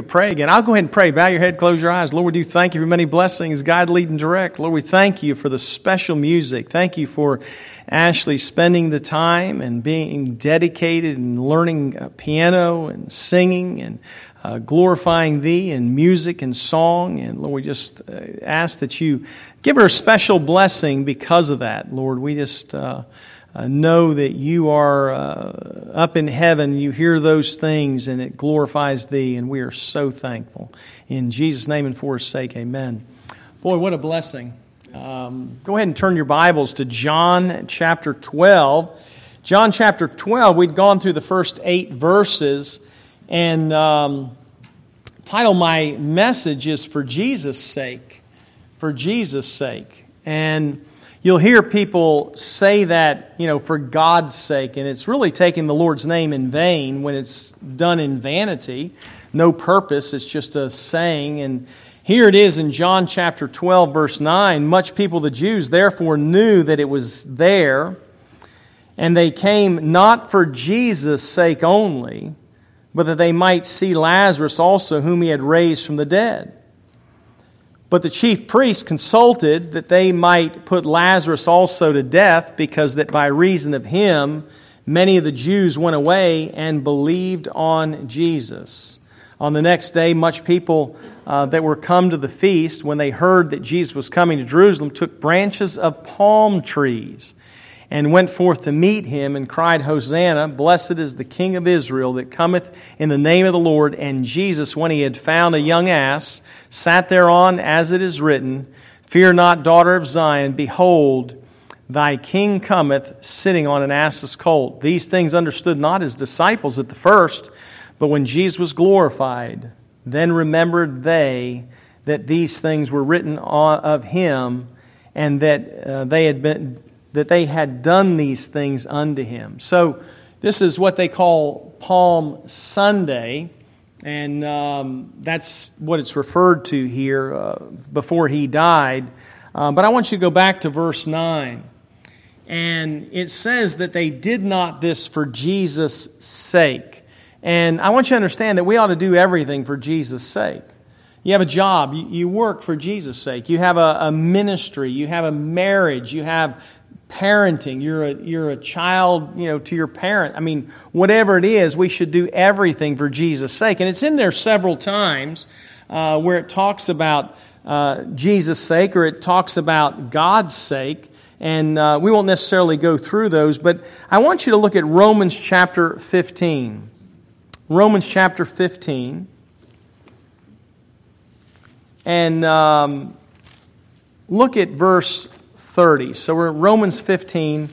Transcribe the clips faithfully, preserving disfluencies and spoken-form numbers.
to pray again. I'll go ahead and pray. Bow your head, close your eyes. Lord, we do thank you for many blessings. God, lead and direct. Lord, we thank you for the special music. Thank you for Ashley spending the time and being dedicated and learning piano and singing and Uh, glorifying Thee in music and song. And Lord, we just uh, ask that You give her a special blessing because of that. Lord, we just uh, uh, know that You are uh, up in heaven. You hear those things and it glorifies Thee. And we are so thankful. In Jesus' name and for His sake, amen. Boy, what a blessing. Um, go ahead and turn your Bibles to John chapter twelve. John chapter twelve, we'd gone through the first eight verses. And um, title my message is For Jesus' Sake, For Jesus' Sake. And you'll hear people say that, you know, for God's sake. And it's really taking the Lord's name in vain when it's done in vanity. No purpose, it's just a saying. And here it is in John chapter twelve, verse nine. Much people, the Jews, therefore knew that it was there. And they came not for Jesus' sake only, but that they might see Lazarus also, whom he had raised from the dead. But the chief priests consulted that they might put Lazarus also to death, because that by reason of him many of the Jews went away and believed on Jesus. On the next day, much people uh, that were come to the feast, when they heard that Jesus was coming to Jerusalem, took branches of palm trees and went forth to meet Him, and cried, Hosanna, blessed is the King of Israel that cometh in the name of the Lord. And Jesus, when He had found a young ass, sat thereon, as it is written, Fear not, daughter of Zion, behold, thy King cometh, sitting on an ass's colt. These things understood not His disciples at the first, but when Jesus was glorified, then remembered they that these things were written of Him, and that uh, they had been... that they had done these things unto Him. So this is what they call Palm Sunday, and um, that's what it's referred to here uh, before He died. Uh, but I want you to go back to verse nine. And it says that they did not this for Jesus' sake. And I want you to understand that we ought to do everything for Jesus' sake. You have a job. You work for Jesus' sake. You have a, a ministry. You have a marriage. You have parenting. You're a, you're a child, you know, to your parent. I mean, whatever it is, we should do everything for Jesus' sake. And it's in there several times uh, where it talks about uh, Jesus' sake, or it talks about God's sake. And uh, we won't necessarily go through those, but I want you to look at Romans chapter fifteen. Romans chapter fifteen. And um, look at verse thirty. So we're in Romans fifteen.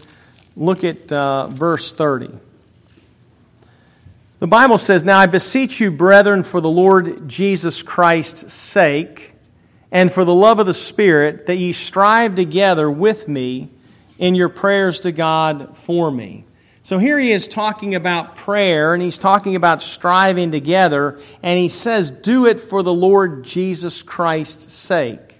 Look at uh, verse thirty. The Bible says, Now I beseech you, brethren, for the Lord Jesus Christ's sake, and for the love of the Spirit, that ye strive together with me in your prayers to God for me. So here he is talking about prayer, and he's talking about striving together, and he says, do it for the Lord Jesus Christ's sake.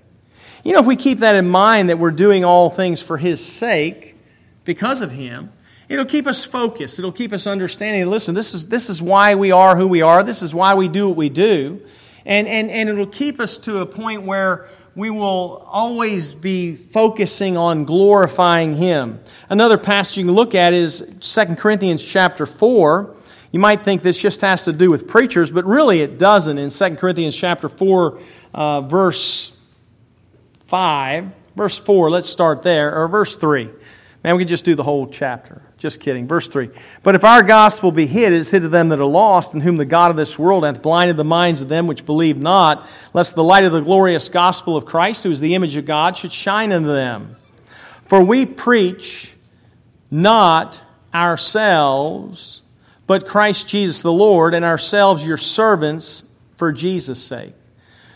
You know, if we keep that in mind, that we're doing all things for His sake, because of Him, it'll keep us focused. It'll keep us understanding. Listen, this is this is why we are who we are. This is why we do what we do. And, and, and it'll keep us to a point where we will always be focusing on glorifying Him. Another passage you can look at is Second Corinthians chapter four. You might think this just has to do with preachers, but really it doesn't. In Second Corinthians chapter four, uh, verse five, verse four, let's start there, or verse three. Man, we could just do the whole chapter. Just kidding. Verse three. But if our gospel be hid, it is hid to them that are lost, in whom the God of this world hath blinded the minds of them which believe not, lest the light of the glorious gospel of Christ, who is the image of God, should shine unto them. For we preach not ourselves, but Christ Jesus the Lord, and ourselves your servants for Jesus' sake.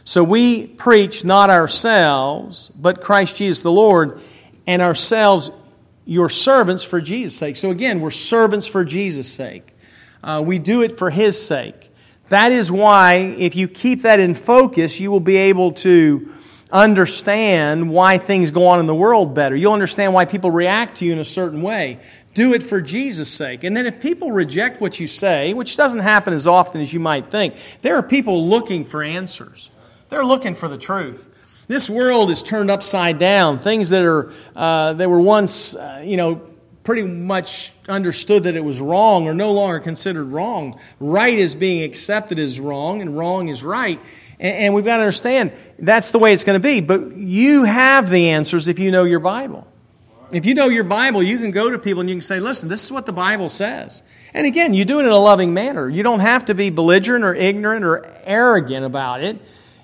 So we preach not ourselves, but Christ Jesus the Lord, and ourselves your servants for Jesus' sake. So again, we're servants for Jesus' sake. Uh, we do it for His sake. That is why, if you keep that in focus, you will be able to understand why things go on in the world better. You'll understand why people react to you in a certain way. Do it for Jesus' sake. And then if people reject what you say, which doesn't happen as often as you might think, there are people looking for answers. They're looking for the truth. This world is turned upside down. Things that are uh, that were once, uh, you know, pretty much understood that it was wrong are no longer considered wrong. Right is being accepted as wrong, and wrong is right. And, and we've got to understand that's the way it's going to be. But you have the answers if you know your Bible. If you know your Bible, you can go to people and you can say, listen, this is what the Bible says. And again, you do it in a loving manner. You don't have to be belligerent or ignorant or arrogant about it.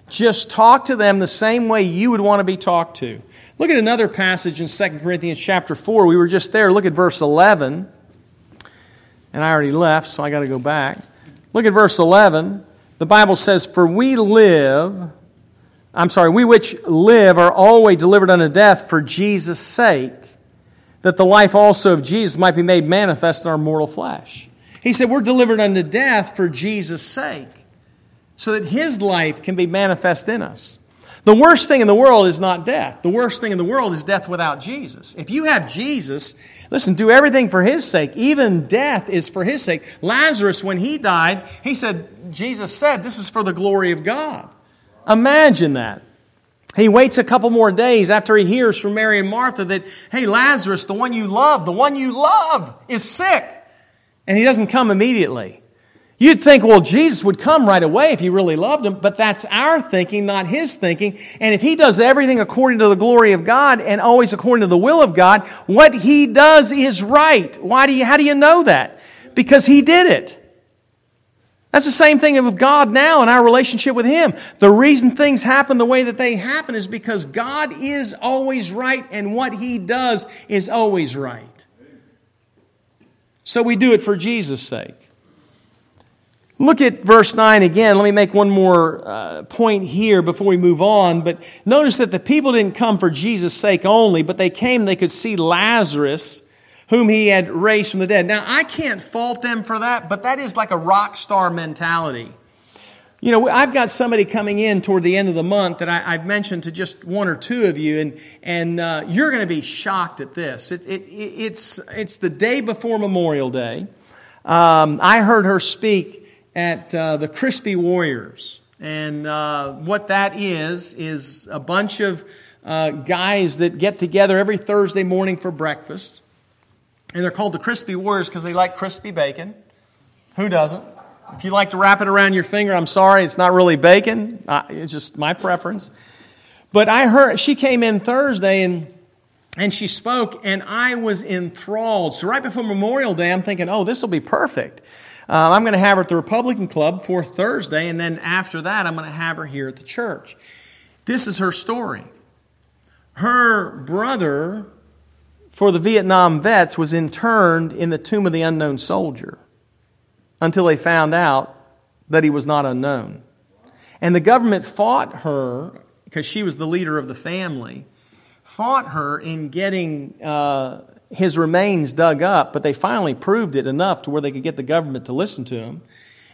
Just talk to them the same way you would want to be talked to. Look at another passage in Second Corinthians chapter four. We were just there. Look at verse eleven. And I already left, so I got to go back. Look at verse eleven. The Bible says, For we live, I'm sorry, we which live are always delivered unto death for Jesus' sake, that the life also of Jesus might be made manifest in our mortal flesh. He said, we're delivered unto death for Jesus' sake, so that His life can be manifest in us. The worst thing in the world is not death. The worst thing in the world is death without Jesus. If you have Jesus, listen, do everything for His sake. Even death is for His sake. Lazarus, when he died, he said, Jesus said, this is for the glory of God. Imagine that. He waits a couple more days after he hears from Mary and Martha that, hey, Lazarus, the one you love, the one you love is sick. And he doesn't come immediately. You'd think, well, Jesus would come right away if He really loved him, but that's our thinking, not His thinking. And if He does everything according to the glory of God and always according to the will of God, what He does is right. Why do you, how do you know that? Because He did it. That's the same thing with God now in our relationship with Him. The reason things happen the way that they happen is because God is always right and what He does is always right. So we do it for Jesus' sake. Look at verse nine again. Let me make one more uh, point here before we move on. But notice that the people didn't come for Jesus' sake only, but they came, they could see Lazarus, whom He had raised from the dead. Now, I can't fault them for that, but that is like a rock star mentality. You know, I've got somebody coming in toward the end of the month that I, I've mentioned to just one or two of you, and and uh, you're going to be shocked at this. It, it, it's, it's the day before Memorial Day. Um, I heard her speak at uh, the Crispy Warriors, and uh, what that is is a bunch of uh, guys that get together every Thursday morning for breakfast. And they're called the Crispy Warriors because they like crispy bacon. Who doesn't? If you like to wrap it around your finger, I'm sorry, it's not really bacon. Uh, it's just my preference. But I heard, she came in Thursday and and she spoke, and I was enthralled. So right before Memorial Day, I'm thinking, oh, this will be perfect. Uh, I'm going to have her at the Republican Club for Thursday, and then after that, I'm going to have her here at the church. This is her story. Her brother, for the Vietnam vets, was interned in the Tomb of the Unknown Soldier until they found out that he was not unknown. And the government fought her, because she was the leader of the family, fought her in getting uh, his remains dug up, but they finally proved it enough to where they could get the government to listen to him.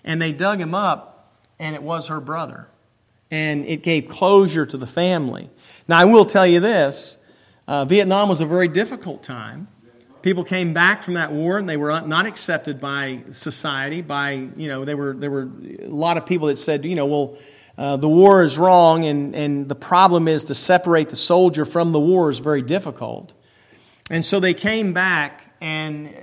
And they dug him up, and it was her brother. And it gave closure to the family. Now, I will tell you this. Uh, Vietnam was a very difficult time. People came back from that war and they were not accepted by society. By you know, there were there were a lot of people that said, you know, well, uh, the war is wrong, and and the problem is to separate the soldier from the war is very difficult. And so they came back, and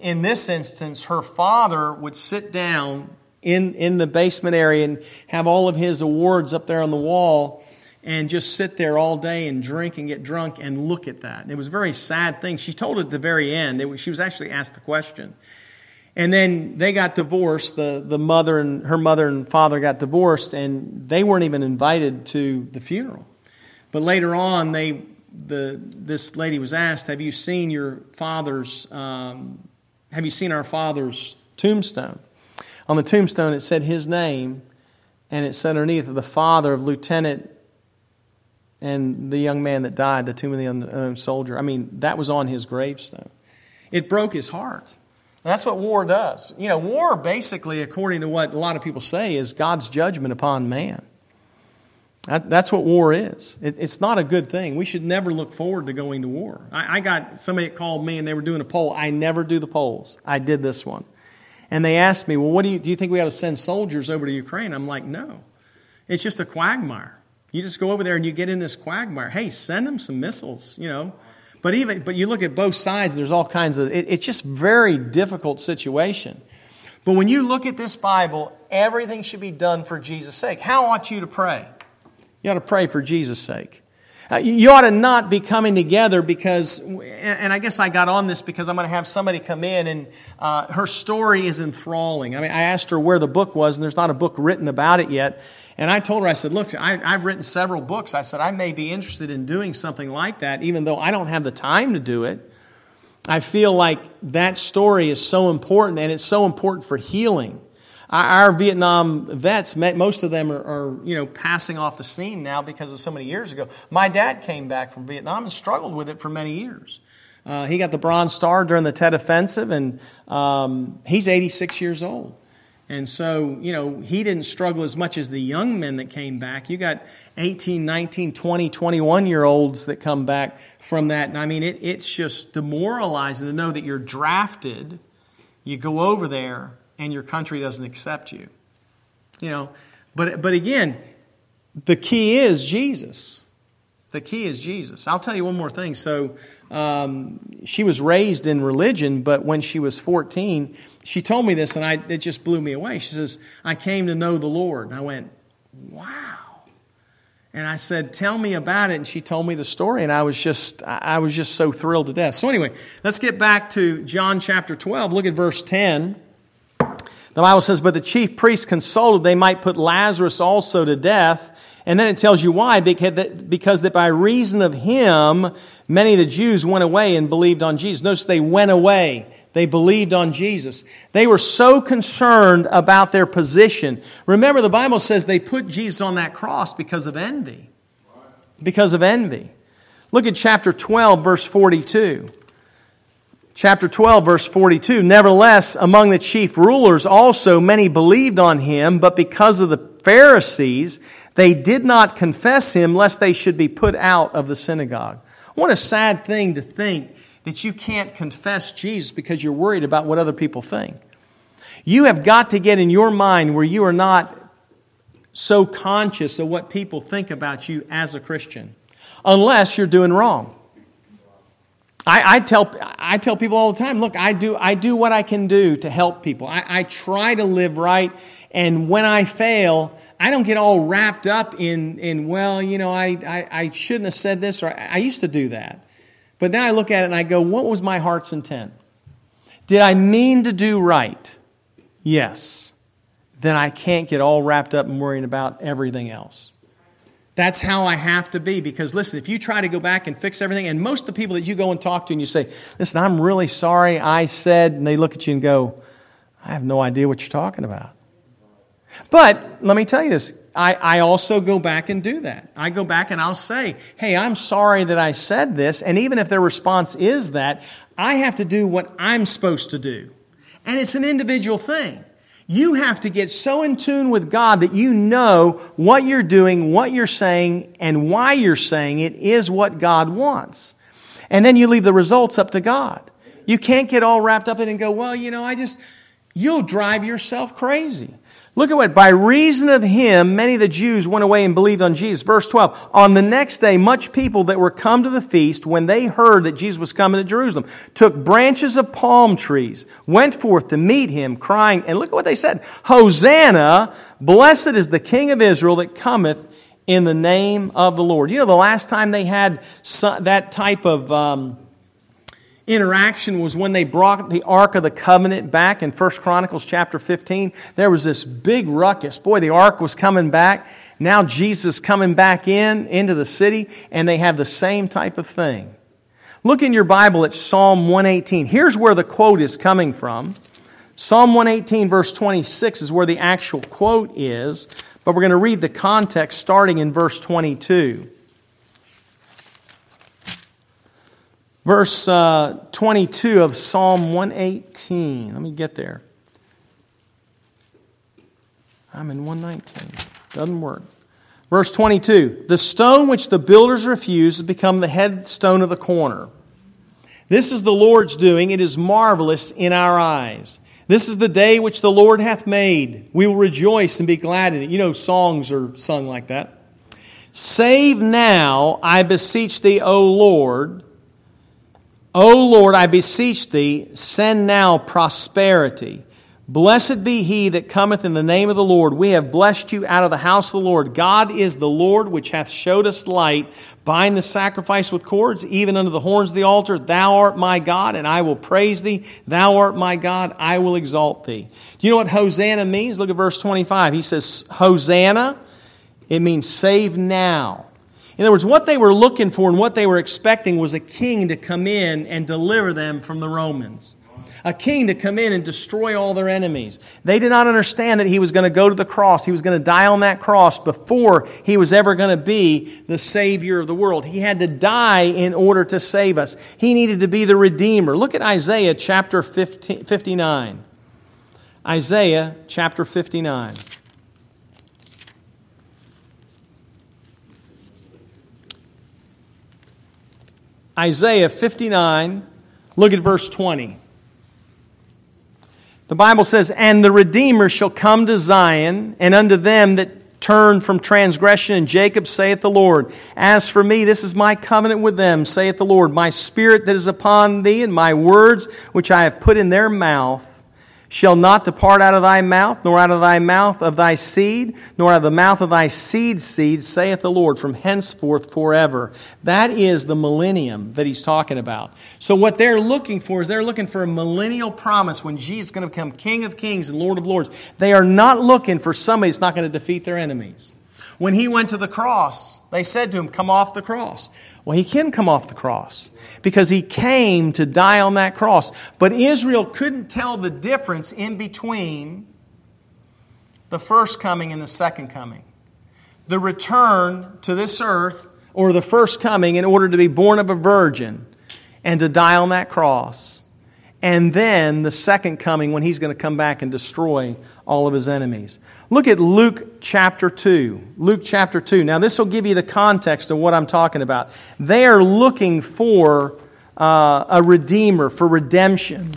in this instance, her father would sit down in in the basement area and have all of his awards up there on the wall, and just sit there all day and drink and get drunk and look at that. And it was a very sad thing. She told it at the very end. It was, she was actually asked the question. And then they got divorced. The, the mother and her mother and father got divorced, and they weren't even invited to the funeral. But later on, they the this lady was asked, have you seen your father's, um, have you seen our father's tombstone? On the tombstone, it said his name, and it said underneath, the father of Lieutenant and the young man that died, the Tomb of the Unknown Soldier. I mean, that was on his gravestone. It broke his heart. And that's what war does. You know, war basically, according to what a lot of people say, is God's judgment upon man. That, that's what war is. It, it's not a good thing. We should never look forward to going to war. I, I got somebody that called me and they were doing a poll. I never do the polls. I did this one. And they asked me, well, what do you, do you think we ought to send soldiers over to Ukraine? I'm like, no. It's just a quagmire. You just go over there and you get in this quagmire. Hey, send them some missiles, you know. But even but you look at both sides, there's all kinds of... It, it's just very difficult situation. But when you look at this Bible, everything should be done for Jesus' sake. How ought you to pray? You ought to pray for Jesus' sake. Uh, you ought to not be coming together because, and, and I guess I got on this because I'm going to have somebody come in and uh, her story is enthralling. I mean, I asked her where the book was and there's not a book written about it yet. And I told her, I said, look, I, I've written several books. I said, I may be interested in doing something like that, even though I don't have the time to do it. I feel like that story is so important and it's so important for healing. Our Vietnam vets, most of them are, are, you know, passing off the scene now because of so many years ago. My dad came back from Vietnam and struggled with it for many years. Uh, he got the Bronze Star during the Tet Offensive, and um, he's eighty-six years old. And so, you know, he didn't struggle as much as the young men that came back. You got eighteen, nineteen, twenty, twenty-one-year-olds that come back from that. And I mean, it, it's just demoralizing to know that you're drafted, you go over there, and your country doesn't accept you. You know, but but again, the key is Jesus. The key is Jesus. I'll tell you one more thing. So um, she was raised in religion, but when she was fourteen, she told me this, and I, it just blew me away. She says, I came to know the Lord. And I went, wow. And I said, tell me about it. And she told me the story, and I was just I was just so thrilled to death. So anyway, let's get back to John chapter twelve. Look at verse ten. The Bible says, but the chief priests consulted they might put Lazarus also to death. And then it tells you why, because that by reason of him, many of the Jews went away and believed on Jesus. Notice they went away. They believed on Jesus. They were so concerned about their position. Remember, the Bible says they put Jesus on that cross because of envy. Because of envy. Look at chapter twelve, verse forty-two. Chapter twelve, verse forty-two, nevertheless, among the chief rulers also many believed on him, but because of the Pharisees, they did not confess him, lest they should be put out of the synagogue. What a sad thing to think that you can't confess Jesus because you're worried about what other people think. You have got to get in your mind where you are not so conscious of what people think about you as a Christian, unless you're doing wrong. I, I tell I tell people all the time, look, I do I do what I can do to help people. I, I try to live right, and when I fail, I don't get all wrapped up in, in well, you know, I, I, I shouldn't have said this, or I, I used to do that. But now I look at it and I go, what was my heart's intent? Did I mean to do right? Yes. Then I can't get all wrapped up in worrying about everything else. That's how I have to be, because listen, if you try to go back and fix everything, and most of the people that you go and talk to and you say, listen, I'm really sorry I said, and they look at you and go, I have no idea what you're talking about. But let me tell you this, I, I also go back and do that. I go back and I'll say, hey, I'm sorry that I said this, and even if their response is that, I have to do what I'm supposed to do. And it's an individual thing. You have to get so in tune with God that you know what you're doing, what you're saying, and why you're saying it is what God wants. And then you leave the results up to God. You can't get all wrapped up in it and go, well, you know, I just, you'll drive yourself crazy. Look at what, by reason of him, many of the Jews went away and believed on Jesus. Verse twelve, on the next day, much people that were come to the feast, when they heard that Jesus was coming to Jerusalem, took branches of palm trees, went forth to meet him, crying, and look at what they said, Hosanna, blessed is the King of Israel that cometh in the name of the Lord. You know, the last time they had that type of um, interaction was when they brought the Ark of the Covenant back in First Chronicles chapter fifteen. There was this big ruckus. Boy, the Ark was coming back. Now Jesus coming back in, into the city, and they have the same type of thing. Look in your Bible at Psalm one eighteen. Here's where the quote is coming from. Psalm one eighteen verse twenty-six is where the actual quote is, but we're going to read the context starting in verse twenty-two. Verse uh, twenty-two of Psalm one eighteen. Let me get there. I'm in one nineteen. Doesn't work. Verse twenty-two, the stone which the builders refused has become the headstone of the corner. This is the Lord's doing. It is marvelous in our eyes. This is the day which the Lord hath made. We will rejoice and be glad in it. You know, songs are sung like that. Save now, I beseech thee, O Lord. O Lord, I beseech thee, send now prosperity. Blessed be he that cometh in the name of the Lord. We have blessed you out of the house of the Lord. God is the Lord which hath showed us light. Bind the sacrifice with cords, even unto the horns of the altar. Thou art my God, and I will praise thee. Thou art my God, I will exalt thee. Do you know what Hosanna means? Look at verse twenty-five. He says, Hosanna, it means save now. In other words, what they were looking for and what they were expecting was a king to come in and deliver them from the Romans. A king to come in and destroy all their enemies. They did not understand that he was going to go to the cross. He was going to die on that cross before he was ever going to be the Savior of the world. He had to die in order to save us. He needed to be the Redeemer. Look at Isaiah chapter fifty-nine. Isaiah chapter fifty-nine. Isaiah fifty-nine, look at verse twenty. The Bible says, and the Redeemer shall come to Zion, and unto them that turn from transgression in Jacob, saith the Lord. As for me, this is my covenant with them, saith the Lord. My spirit that is upon thee, and my words which I have put in their mouth, shall not depart out of thy mouth, nor out of thy mouth of thy seed, nor out of the mouth of thy seed's seed, saith the Lord, from henceforth forever. That is the millennium that he's talking about. So what they're looking for is they're looking for a millennial promise when Jesus is going to become King of Kings and Lord of Lords. They are not looking for somebody that's not going to defeat their enemies. When he went to the cross, they said to him, come off the cross. Well, he can come off the cross because he came to die on that cross. But Israel couldn't tell the difference in between the first coming and the second coming. The return to this earth or the first coming in order to be born of a virgin and to die on that cross. And then the second coming when he's going to come back and destroy all of his enemies. Look at Luke chapter two. Luke chapter two. Now this will give you the context of what I'm talking about. They are looking for uh, a redeemer, for redemption.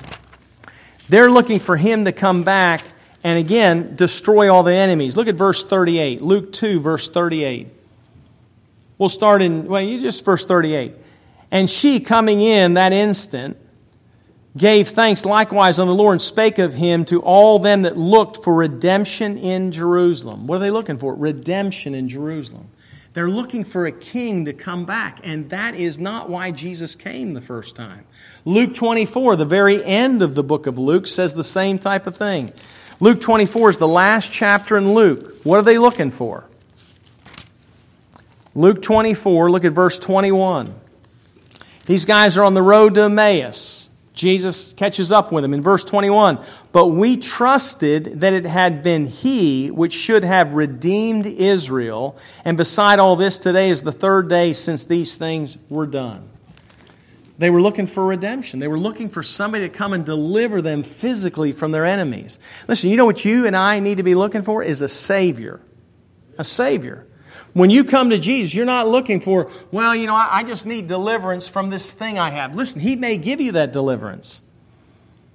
They're looking for him to come back and again destroy all the enemies. Look at verse thirty-eight. Luke two verse thirty-eight. We'll start in, well, you just verse thirty-eight. And she coming in that instant, gave thanks likewise on the Lord and spake of him to all them that looked for redemption in Jerusalem. What are they looking for? Redemption in Jerusalem. They're looking for a king to come back, and that is not why Jesus came the first time. Luke twenty-four, the very end of the book of Luke, says the same type of thing. Luke twenty-four is the last chapter in Luke. What are they looking for? Luke twenty-four, look at verse twenty-one. These guys are on the road to Emmaus. Jesus catches up with him in verse twenty-one. But we trusted that it had been he which should have redeemed Israel. And beside all this, today is the third day since these things were done. They were looking for redemption. They were looking for somebody to come and deliver them physically from their enemies. Listen, you know what you and I need to be looking for is a Savior. A Savior. When you come to Jesus, you're not looking for, well, you know, I just need deliverance from this thing I have. Listen, He may give you that deliverance.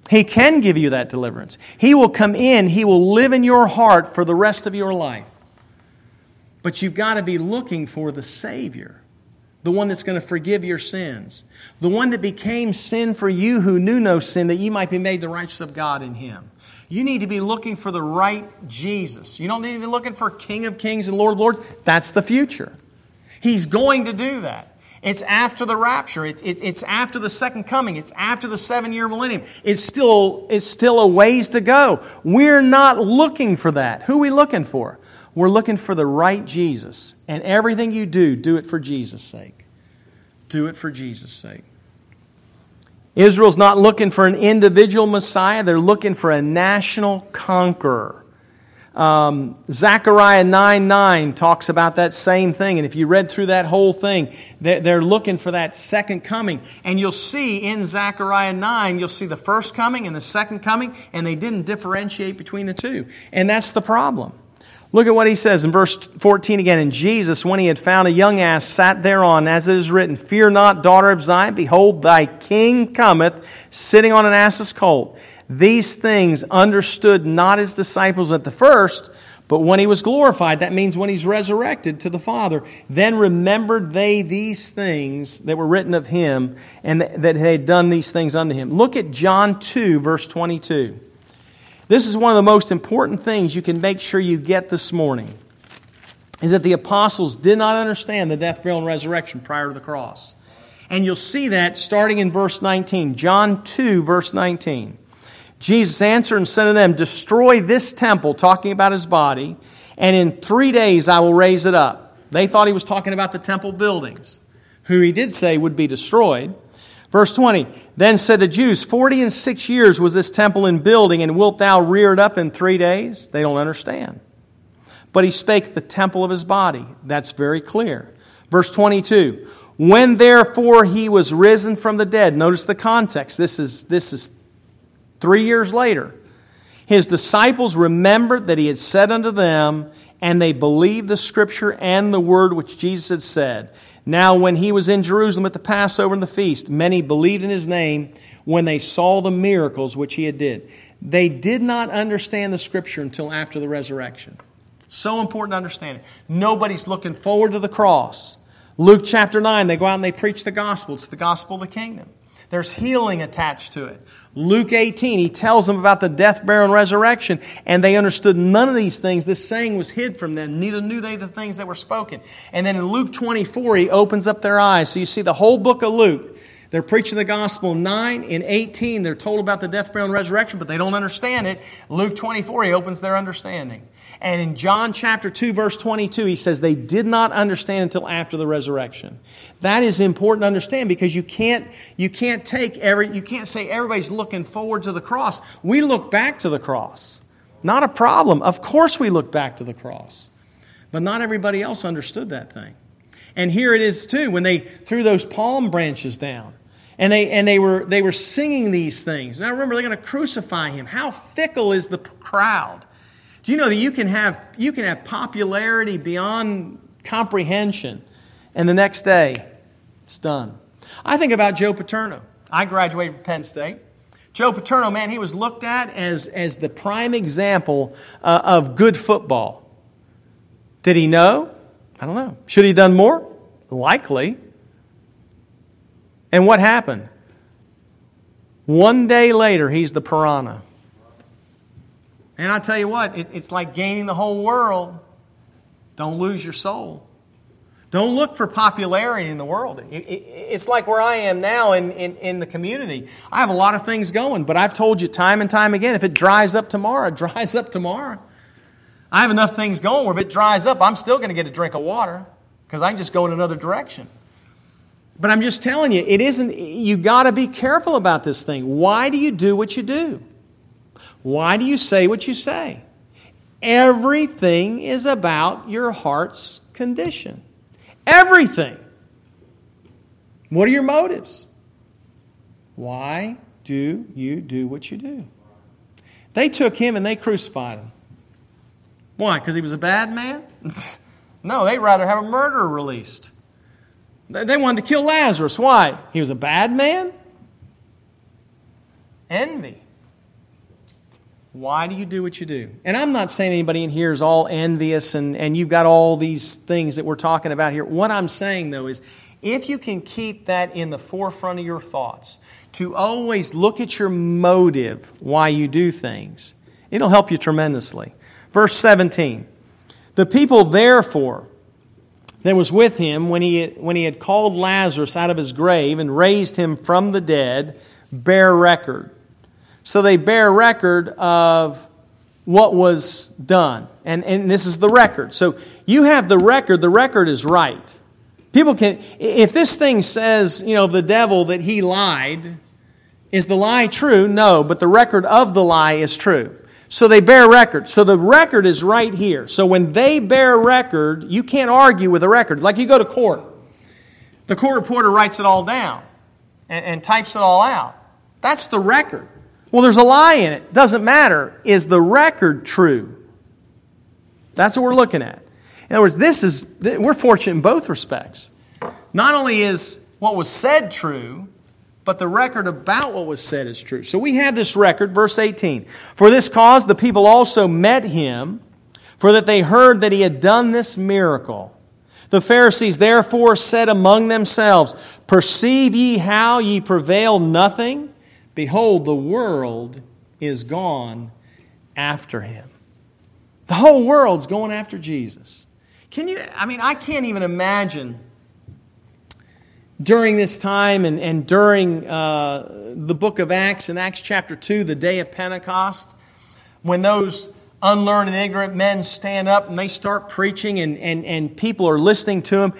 He can give you that deliverance. He will come in. He will live in your heart for the rest of your life. But you've got to be looking for the Savior, the one that's going to forgive your sins, the one that became sin for you who knew no sin, that you might be made the righteous of God in Him. You need to be looking for the right Jesus. You don't need to be looking for King of Kings and Lord of Lords. That's the future. He's going to do that. It's after the rapture. It's, it, it's after the second coming. It's after the seven-year millennium. It's still, it's still a ways to go. We're not looking for that. Who are we looking for? We're looking for the right Jesus. And everything you do, do it for Jesus' sake. Do it for Jesus' sake. Israel's not looking for an individual Messiah. They're looking for a national conqueror. Um, Zechariah nine nine talks about that same thing. And if you read through that whole thing, they're looking for that second coming. And you'll see in Zechariah nine, you'll see the first coming and the second coming, and they didn't differentiate between the two. And that's the problem. Look at what he says in verse fourteen again. And Jesus, when he had found a young ass, sat thereon, as it is written, Fear not, daughter of Zion, behold, thy king cometh, sitting on an ass's colt. These things understood not his disciples at the first, but when he was glorified, that means when he's resurrected to the Father, then remembered they these things that were written of him, and that they had done these things unto him. Look at John two, verse twenty-two. This is one of the most important things you can make sure you get this morning, is that the apostles did not understand the death, burial, and resurrection prior to the cross. And you'll see that starting in verse nineteen. John two, verse nineteen. Jesus answered and said to them, Destroy this temple, talking about his body, and in three days I will raise it up. They thought he was talking about the temple buildings, who he did say would be destroyed. Verse twenty, Then said the Jews, Forty and six years was this temple in building, and wilt thou rear it up in three days? They don't understand. But he spake the temple of his body. That's very clear. Verse twenty-two, When therefore he was risen from the dead, notice the context. This is this is. Three years later, his disciples remembered that he had said unto them, and they believed the Scripture and the word which Jesus had said. Now when he was in Jerusalem at the Passover and the feast, many believed in his name when they saw the miracles which he had did. They did not understand the Scripture until after the resurrection. So important to understand it. Nobody's looking forward to the cross. Luke chapter nine, they go out and they preach the gospel. It's the gospel of the kingdom. There's healing attached to it. Luke eighteen, he tells them about the death, burial, and resurrection, and they understood none of these things. This saying was hid from them, neither knew they the things that were spoken. And then in Luke twenty-four, he opens up their eyes. So you see the whole book of Luke. They're preaching the gospel nine and eighteen. They're told about the death, burial, and resurrection, but they don't understand it. Luke twenty-four, he opens their understanding. And in John chapter two, verse twenty-two, he says they did not understand until after the resurrection. That is important to understand, because you can't you can't take every you can't say everybody's looking forward to the cross. We look back to the cross. Not a problem. Of course we look back to the cross. But not everybody else understood that thing. And here it is too, when they threw those palm branches down. And they and they were they were singing these things. Now remember, they're going to crucify him. How fickle is the crowd? Do you know that you can have you can have popularity beyond comprehension, and the next day it's done? I think about Joe Paterno. I graduated from Penn State. Joe Paterno, man, he was looked at as as the prime example uh, of good football. Did he know? I don't know. Should he have done more? Likely. And what happened? One day later, he's the piranha. And I tell you what, it, it's like gaining the whole world. Don't lose your soul. Don't look for popularity in the world. It, it, it's like where I am now in, in, in the community. I have a lot of things going, but I've told you time and time again, if it dries up tomorrow, it dries up tomorrow. I have enough things going where if it dries up, I'm still going to get a drink of water, because I can just go in another direction. But I'm just telling you, it isn't. You got to be careful about this thing. Why do you do what you do? Why do you say what you say? Everything is about your heart's condition. Everything. What are your motives? Why do you do what you do? They took him and they crucified him. Why? Because he was a bad man? No, they'd rather have a murderer released. They wanted to kill Lazarus. Why? He was a bad man? Envy. Why do you do what you do? And I'm not saying anybody in here is all envious and, and you've got all these things that we're talking about here. What I'm saying, though, is if you can keep that in the forefront of your thoughts, to always look at your motive why you do things, it'll help you tremendously. Verse seventeen, the people therefore that was with him when he, when he had called Lazarus out of his grave and raised him from the dead, bear record. So they bear record of what was done. And, and this is the record. So you have the record. The record is right. People can, if this thing says, you know, the devil that he lied, is the lie true? No, but the record of the lie is true. So they bear record. So the record is right here. So when they bear record, you can't argue with the record. Like you go to court. The court reporter writes it all down and, and types it all out. That's the record. Well, there's a lie in it. Doesn't matter. Is the record true? That's what we're looking at. In other words, this is we're fortunate in both respects. Not only is what was said true, but the record about what was said is true. So we have this record, verse eighteen. For this cause the people also met him, for that they heard that he had done this miracle. The Pharisees therefore said among themselves, Perceive ye how ye prevail nothing? Behold, the world is gone after him. The whole world's going after Jesus. Can you, I mean, I can't even imagine during this time and, and during uh, the book of Acts, in Acts chapter two, the day of Pentecost, when those unlearned and ignorant men stand up and they start preaching and, and, and people are listening to them.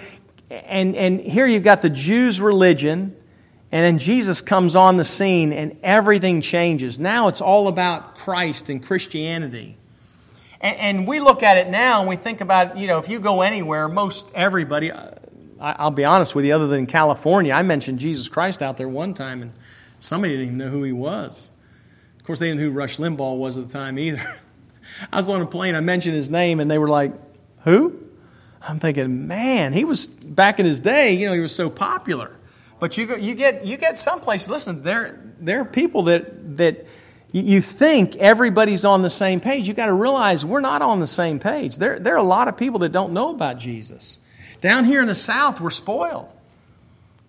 And, and here you've got the Jews' religion, and then Jesus comes on the scene and everything changes. Now it's all about Christ and Christianity. And we look at it now and we think about, you know, if you go anywhere, most everybody, I'll be honest with you, other than California, I mentioned Jesus Christ out there one time and somebody didn't even know who he was. Of course, they didn't know who Rush Limbaugh was at the time either. I was on a plane, I mentioned his name and they were like, who? I'm thinking, man, he was, back in his day, you know, he was so popular. But you, you get you get someplace, listen, there, there are people that... that you think everybody's on the same page. You've got to realize we're not on the same page. There, there are a lot of people that don't know about Jesus. Down here in the South, we're spoiled.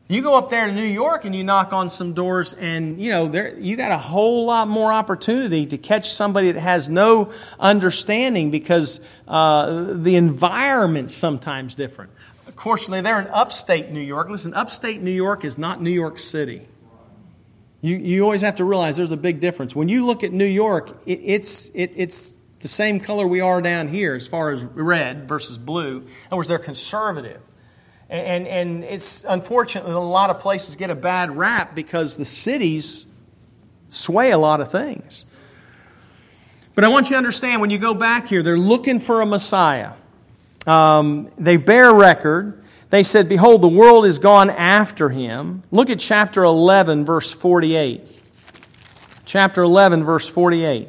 You go up there to New York and you knock on some doors and, you know, there you got a whole lot more opportunity to catch somebody that has no understanding because uh, the environment's sometimes different. Fortunately, they're in upstate New York. Listen, upstate New York is not New York City. You you always have to realize there's a big difference. When you look at New York, it, it's it, it's the same color we are down here as far as red versus blue. In other words, they're conservative. And, and, and it's unfortunately a lot of places get a bad rap because the cities sway a lot of things. But I want you to understand, when you go back here, they're looking for a Messiah. Um, they bear record. They said, Behold, the world is gone after him. Look at chapter eleven, verse forty-eight. Chapter eleven, verse forty-eight.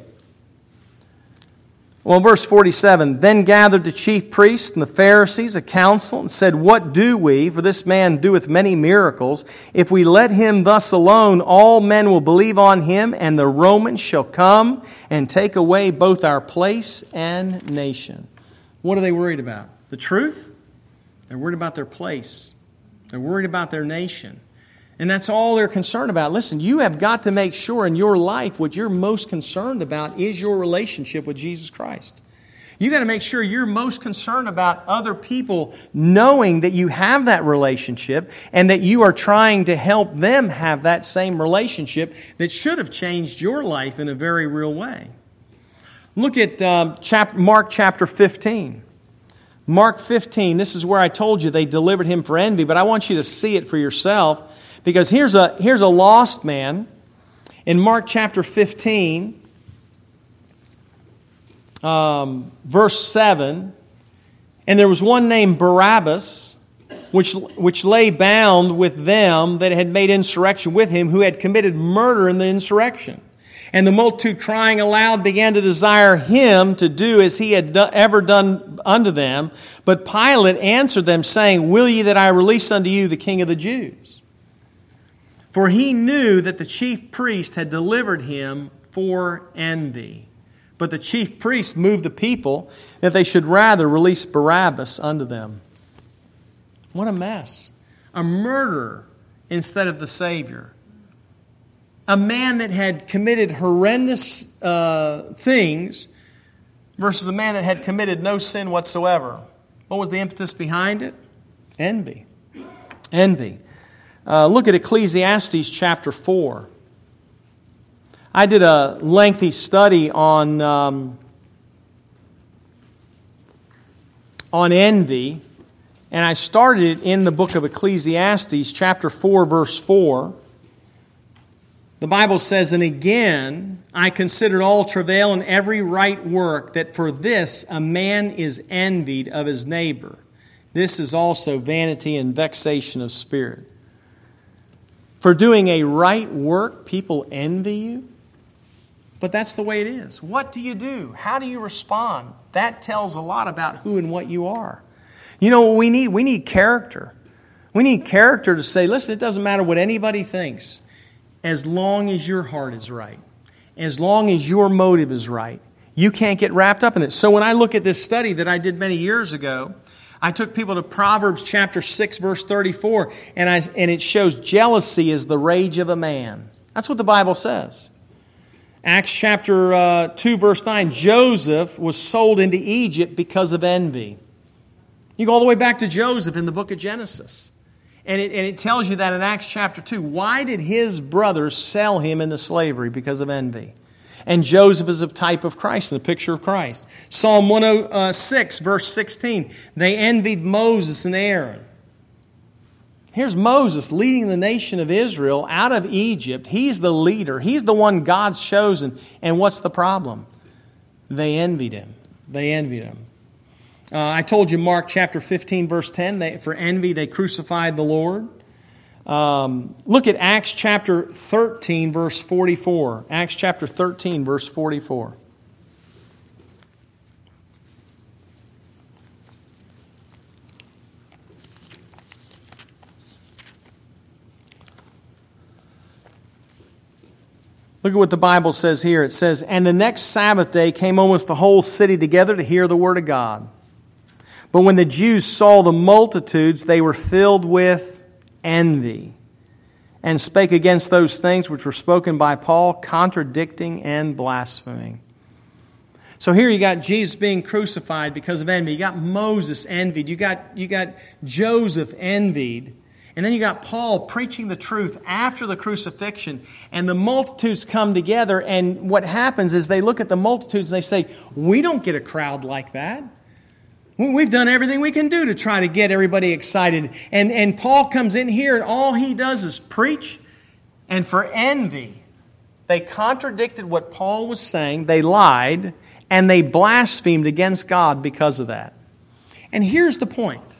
Well, verse forty-seven, Then gathered the chief priests and the Pharisees a council and said, What do we? For this man doeth many miracles. If we let him thus alone, all men will believe on him, and the Romans shall come and take away both our place and nation. What are they worried about? The truth? They're worried about their place. They're worried about their nation. And that's all they're concerned about. Listen, you have got to make sure in your life what you're most concerned about is your relationship with Jesus Christ. You've got to make sure you're most concerned about other people knowing that you have that relationship and that you are trying to help them have that same relationship that should have changed your life in a very real way. Look at um, chapter, Mark chapter fifteen. Mark fifteen, this is where I told you they delivered him for envy, but I want you to see it for yourself, because here's a, here's a lost man. In Mark chapter fifteen, um, verse seven, And there was one named Barabbas, which, which lay bound with them that had made insurrection with him, who had committed murder in the insurrection. And the multitude, crying aloud, began to desire him to do as he had do- ever done unto them. But Pilate answered them, saying, Will ye that I release unto you the King of the Jews? For he knew that the chief priest had delivered him for envy. But the chief priest moved the people that they should rather release Barabbas unto them. What a mess. A murderer instead of the Savior. A man that had committed horrendous uh, things versus a man that had committed no sin whatsoever. What was the impetus behind it? Envy. Envy. Uh, look at Ecclesiastes chapter four. I did a lengthy study on, um, on envy, and I started it in the book of Ecclesiastes chapter four, verse four. The Bible says, And again, I considered all travail and every right work, that for this a man is envied of his neighbor. This is also vanity and vexation of spirit. For doing a right work, people envy you? But that's the way it is. What do you do? How do you respond? That tells a lot about who and what you are. You know what we need? We need character. We need character to say, listen, it doesn't matter what anybody thinks. As long as your heart is right, as long as your motive is right, you can't get wrapped up in it. So when I look at this study that I did many years ago, I took people to Proverbs chapter six, verse thirty-four, and, I, and it shows jealousy is the rage of a man. That's what the Bible says. Acts chapter uh, two, verse nine, Joseph was sold into Egypt because of envy. You go all the way back to Joseph in the book of Genesis. And it, and it tells you that in Acts chapter two. Why did his brothers sell him into slavery? Because of envy. And Joseph is a type of Christ, and a picture of Christ. Psalm one oh six, verse sixteen. They envied Moses and Aaron. Here's Moses leading the nation of Israel out of Egypt. He's the leader. He's the one God's chosen. And what's the problem? They envied him. They envied him. Uh, I told you Mark chapter fifteen, verse ten, they, for envy they crucified the Lord. Um, look at Acts chapter thirteen, verse forty-four. Acts chapter thirteen, verse forty-four. Look at what the Bible says here. It says, and the next Sabbath day came almost the whole city together to hear the word of God. But when the Jews saw the multitudes, they were filled with envy and spake against those things which were spoken by Paul, contradicting and blaspheming. So here you got Jesus being crucified because of envy. You got Moses envied. You got, you got Joseph envied. And then you got Paul preaching the truth after the crucifixion. And the multitudes come together. And what happens is they look at the multitudes and they say, we don't get a crowd like that. We've done everything we can do to try to get everybody excited. And, and Paul comes in here and all he does is preach. And for envy, they contradicted what Paul was saying. They lied and they blasphemed against God because of that. And here's the point.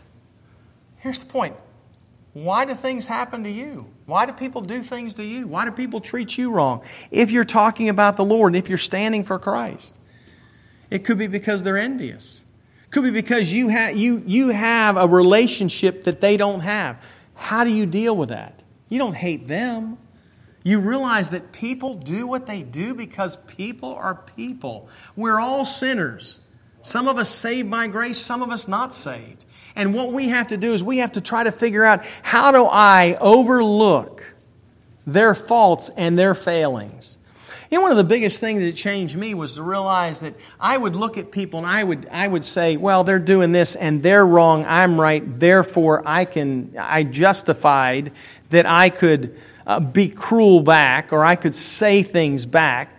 Here's the point. Why do things happen to you? Why do people do things to you? Why do people treat you wrong? If you're talking about the Lord, if you're standing for Christ, it could be because they're envious. Could be because you have you you have a relationship that they don't have. How do you deal with that? You don't hate them. You realize that people do what they do because people are people. We're all sinners. Some of us saved by grace, some of us not saved. And what we have to do is we have to try to figure out, how do I overlook their faults and their failings? You know, one of the biggest things that changed me was to realize that I would look at people and I would I would say, well, they're doing this and they're wrong, I'm right, therefore I can I justified that I could uh, be cruel back, or I could say things back.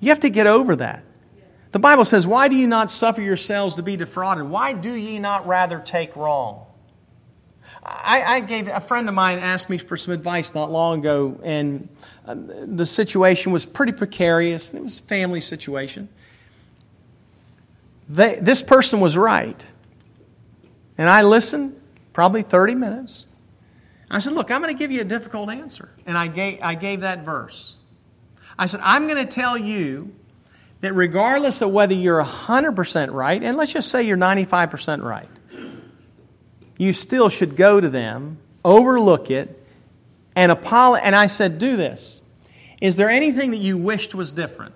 You have to get over that. The Bible says, why do you not suffer yourselves to be defrauded? Why do ye not rather take wrong? I, I gave a friend of mine asked me for some advice not long ago, and uh, the situation was pretty precarious. It was a family situation. They, this person was right, and I listened probably thirty minutes. I said, "Look, I'm going to give you a difficult answer," and I gave I gave that verse. I said, "I'm going to tell you that regardless of whether you're one hundred percent right, and let's just say you're ninety-five percent right, you still should go to them, overlook it, and apologize." And I said, do this. Is there anything that you wished was different?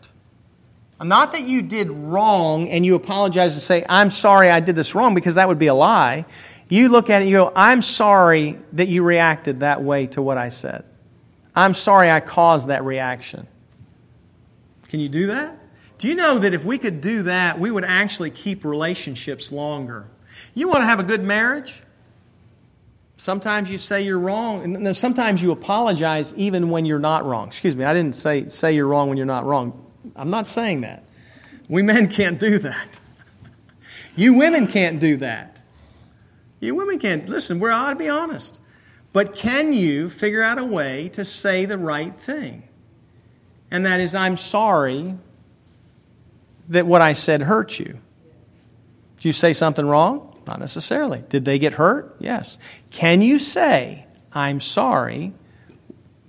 Not that you did wrong and you apologize and say, I'm sorry I did this wrong, because that would be a lie. You look at it and you go, I'm sorry that you reacted that way to what I said. I'm sorry I caused that reaction. Can you do that? Do you know that if we could do that, we would actually keep relationships longer? You want to have a good marriage? Sometimes you say you're wrong, and sometimes you apologize even when you're not wrong. Excuse me, I didn't say say you're wrong when you're not wrong. I'm not saying that. We men can't do that. You women can't do that. You women can't. Listen, we ought to be honest. But can you figure out a way to say the right thing? And that is, I'm sorry that what I said hurt you. Did you say something wrong? Not necessarily. Did they get hurt? Yes. Can you say, I'm sorry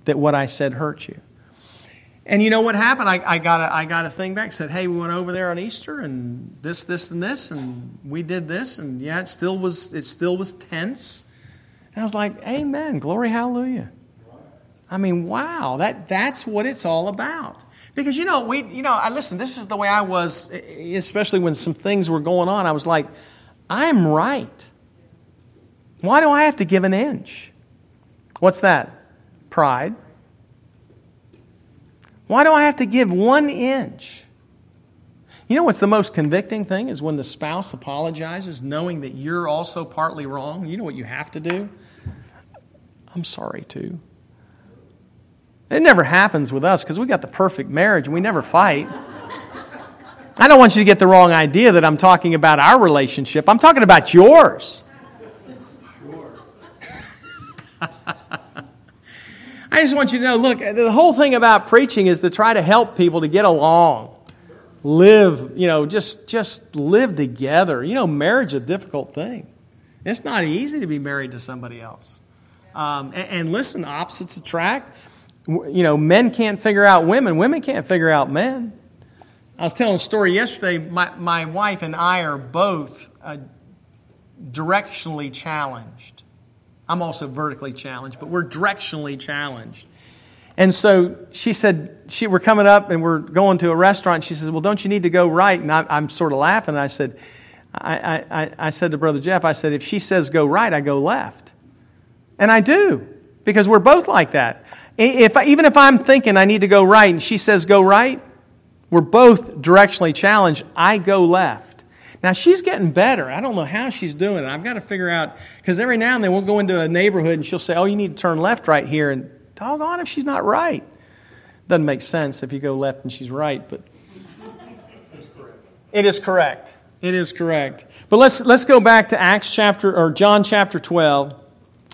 that what I said hurt you? And you know what happened? I, I got a I got a thing back, said, hey, we went over there on Easter and this, this, and this, and we did this, and yeah, it still was it still was tense. And I was like, amen, glory, hallelujah. I mean, wow, that that's what it's all about. Because you know, we you know, I listen, this is the way I was, especially when some things were going on. I was like, I'm right. Why do I have to give an inch? What's that? Pride. Why do I have to give one inch? You know what's the most convicting thing is when the spouse apologizes, knowing that you're also partly wrong. You know what you have to do? I'm sorry too. It never happens with us because we got the perfect marriage and we never fight. I don't want you to get the wrong idea that I'm talking about our relationship. I'm talking about yours. Sure. I just want you to know, look, the whole thing about preaching is to try to help people to get along, live, you know, just, just live together. You know, marriage is a difficult thing. It's not easy to be married to somebody else. Um, and, and listen, opposites attract. You know, men can't figure out women. Women can't figure out men. I was telling a story yesterday. My, my wife and I are both uh, directionally challenged. I'm also vertically challenged, but we're directionally challenged. And so she said, she, we're coming up and we're going to a restaurant. She says, well, don't you need to go right? And I, I'm sort of laughing. And I said, I, I, I said to Brother Jeff, I said, if she says go right, I go left. And I do, because we're both like that. If even if I'm thinking I need to go right and she says go right, we're both directionally challenged. I go left. Now, she's getting better. I don't know how she's doing it. I've got to figure out, because every now and then we'll go into a neighborhood and she'll say, oh, you need to turn left right here. And doggone if she's not right. Doesn't make sense if you go left and she's right, but it is correct. It is correct. But let's let's go back to Acts chapter or John chapter twelve.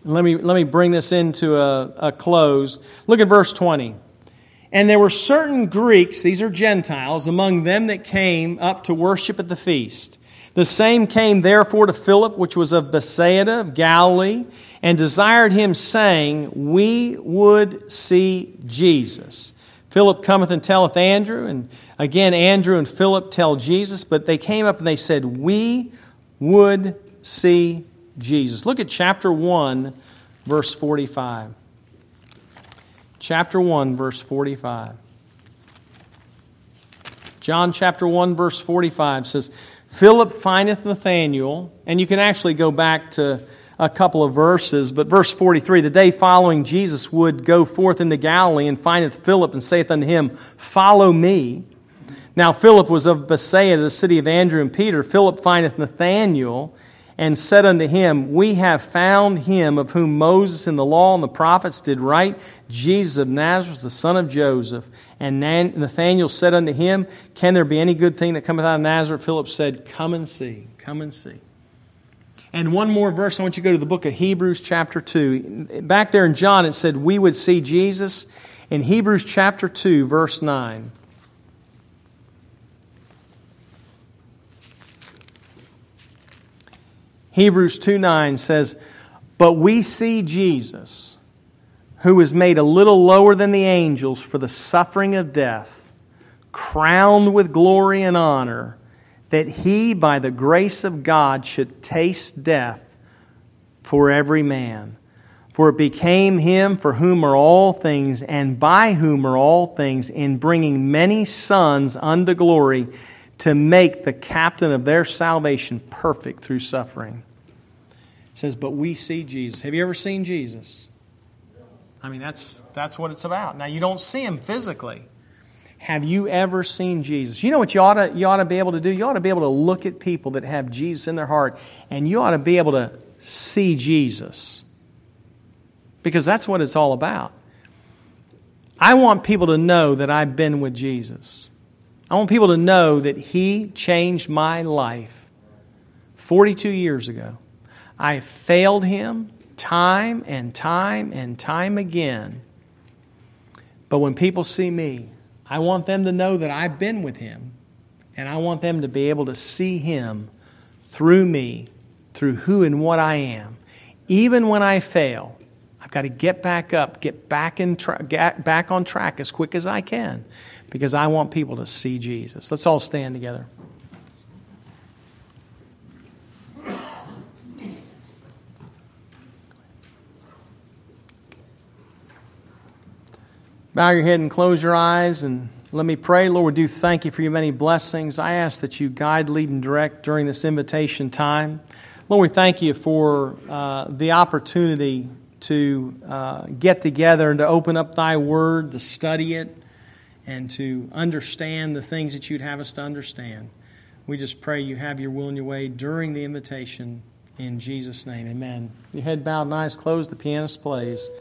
Let me let me bring this into a, a close. Look at verse twenty. And there were certain Greeks, these are Gentiles, among them that came up to worship at the feast. The same came therefore to Philip, which was of Bethsaida, of Galilee, and desired him, saying, we would see Jesus. Philip cometh and telleth Andrew, and again Andrew and Philip tell Jesus. But they came up and they said, we would see Jesus. Jesus. Look at chapter one, verse forty-five. Chapter one, verse forty-five. John chapter one, verse forty-five says, Philip findeth Nathanael, and you can actually go back to a couple of verses, but verse forty-three, the day following Jesus would go forth into Galilee, and findeth Philip, and saith unto him, follow me. Now Philip was of Bethsaida, the city of Andrew and Peter. Philip findeth Nathanael, and said unto him, we have found him of whom Moses in the law and the prophets did write, Jesus of Nazareth, the son of Joseph. And Nathanael said unto him, can there be any good thing that cometh out of Nazareth? Philip said, come and see, come and see. And one more verse, I want you to go to the book of Hebrews chapter two. Back there in John it said, we would see Jesus. In Hebrews chapter two, verse nine. Hebrews two nine says, but we see Jesus, who is made a little lower than the angels for the suffering of death, crowned with glory and honor, that he by the grace of God should taste death for every man. For it became him for whom are all things, and by whom are all things, in bringing many sons unto glory, to make the captain of their salvation perfect through suffering. It says, but we see Jesus. Have you ever seen Jesus? I mean, that's that's what it's about. Now, you don't see him physically. Have you ever seen Jesus? You know what you ought to, you ought to be able to do? You ought to be able to look at people that have Jesus in their heart, and you ought to be able to see Jesus. Because that's what it's all about. I want people to know that I've been with Jesus. I want people to know that he changed my life forty-two years ago. I failed him time and time and time again. But when people see me, I want them to know that I've been with him, and I want them to be able to see him through me, through who and what I am. Even when I fail, I I've got to get back up, get back in tra- get back on track as quick as I can, because I want people to see Jesus. Let's all stand together. Bow your head and close your eyes and let me pray. Lord, we do thank you for your many blessings. I ask that you guide, lead, and direct during this invitation time. Lord, we thank you for uh, the opportunity to uh, get together and to open up thy word, to study it, and to understand the things that you'd have us to understand. We just pray you have your will and your way during the invitation. In Jesus' name, amen. Your head bowed and eyes closed, the pianist plays.